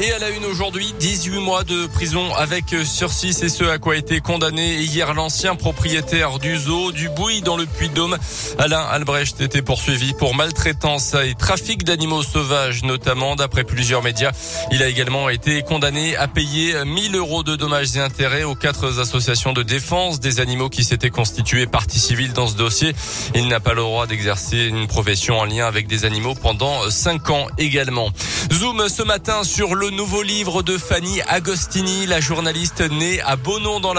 Et à la une aujourd'hui, 18 mois de prison avec sursis, c'est ce à quoi a été condamné hier l'ancien propriétaire du zoo du Bouilly dans le Puy-de-Dôme. Alain Albrecht était poursuivi pour maltraitance et trafic d'animaux sauvages notamment, d'après plusieurs médias. Il a également été condamné à payer 1 000 € de dommages et intérêts aux 4 associations de défense des animaux qui s'étaient constituées partie civile dans ce dossier. Il n'a pas le droit d'exercer une profession en lien avec des animaux pendant 5 ans également. Zoom ce matin sur le nouveau livre de Fanny Agostini, la journaliste née à Beaumont dans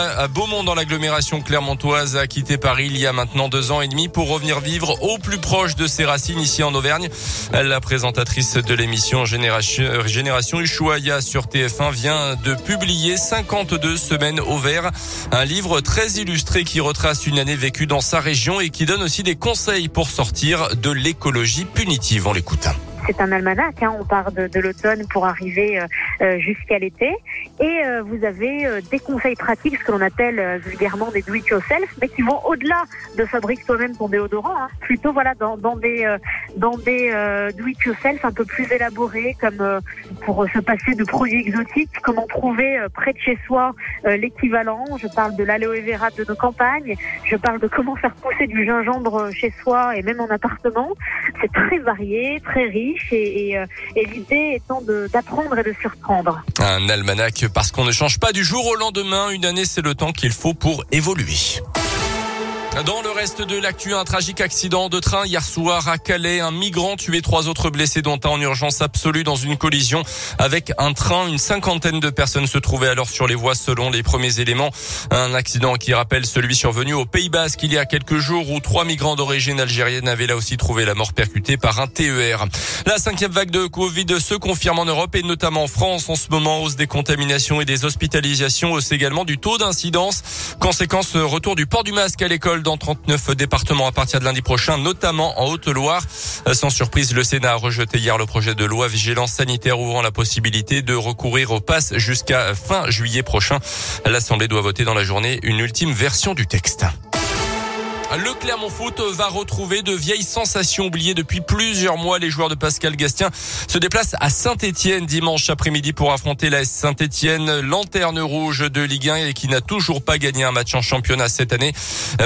l'agglomération clermontoise, a quitté Paris il y a maintenant 2 ans et demi pour revenir vivre au plus proche de ses racines ici en Auvergne. La présentatrice de l'émission Génération Ushuaïa sur TF1 vient de publier 52 semaines au vert, un livre très illustré qui retrace une année vécue dans sa région et qui donne aussi des conseils pour sortir de l'écologie punitive. On l'écoute. C'est un almanach, on part de l'automne pour arriver jusqu'à l'été. Et vous avez des conseils pratiques, ce que l'on appelle vulgairement des do-it-yourself, mais qui vont au-delà de fabrique toi-même ton déodorant. Plutôt dans des do-it-yourself un peu plus élaborés, comme pour se passer de produits exotiques, comment trouver près de chez soi l'équivalent. Je parle de l'aloe vera de nos campagnes, je parle de comment faire pousser du gingembre chez soi et même en appartement. C'est très varié, très riche. Et l'idée étant d'apprendre et de surprendre. Un almanach parce qu'on ne change pas du jour au lendemain. Une année, c'est le temps qu'il faut pour évoluer. Dans le reste de l'actu, un tragique accident de train hier soir à Calais. Un migrant tué, 3 autres blessés, dont un en urgence absolue dans une collision avec un train. Une cinquantaine de personnes se trouvaient alors sur les voies selon les premiers éléments. Un accident qui rappelle celui survenu au Pays Basque il y a quelques jours où 3 migrants d'origine algérienne avaient là aussi trouvé la mort percutée par un TER. La 5e vague de Covid se confirme en Europe et notamment en France. En ce moment, hausse des contaminations et des hospitalisations, hausse également du taux d'incidence. Conséquence, retour du port du masque à l'école dans 39 départements à partir de lundi prochain, notamment en Haute-Loire. Sans surprise, le Sénat a rejeté hier le projet de loi vigilance sanitaire ouvrant la possibilité de recourir au pass jusqu'à fin juillet prochain. L'Assemblée doit voter dans la journée une ultime version du texte. Le Clermont Foot va retrouver de vieilles sensations oubliées depuis plusieurs mois. Les joueurs de Pascal Gastien se déplacent à Saint-Etienne dimanche après-midi pour affronter l'AS Saint-Etienne, lanterne rouge de Ligue 1 et qui n'a toujours pas gagné un match en championnat cette année.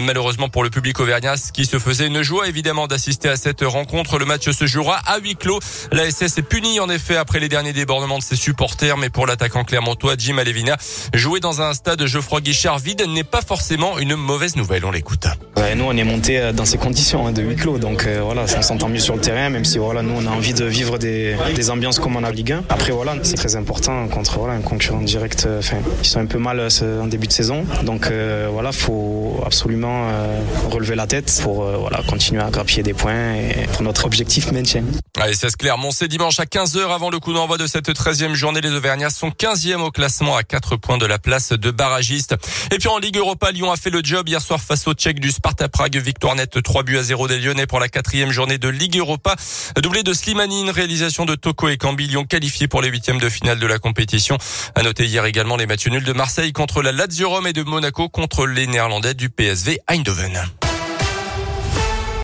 Malheureusement pour le public auvergnat, qui se faisait une joie évidemment d'assister à cette rencontre. Le match se jouera à huis clos. L'ASS est punie en effet après les derniers débordements de ses supporters. Mais pour l'attaquant clermontois, Jim Alevina, jouer dans un stade Geoffroy-Guichard vide n'est pas forcément une mauvaise nouvelle. On l'écoute. Et nous on est monté dans ces conditions de huis clos, donc voilà, on s'entend mieux sur le terrain, même si voilà, nous on a envie de vivre des ambiances comme en Ligue 1. Après voilà, c'est très important contre un concurrent direct, qui sont un peu mal en début de saison, donc voilà, faut absolument relever la tête pour continuer à grappiller des points et pour notre objectif maintien. Allez, c'est Clermont, c'est dimanche à 15h avant le coup d'envoi de cette 13e journée. Les Auvergnats sont 15e au classement à 4 points de la place de barragiste. Et puis en Ligue Europa, Lyon a fait le job hier soir face au Tchèque du Spartan à Prague, victoire nette 3-0 des Lyonnais pour la 4e journée de Ligue Europa. Doublé de Slimani, une réalisation de Toko Ekambi. Lyon qualifié pour les 8e de finale de la compétition. À noter hier également les matchs nuls de Marseille contre la Lazio-Rome et de Monaco contre les Néerlandais du PSV Eindhoven.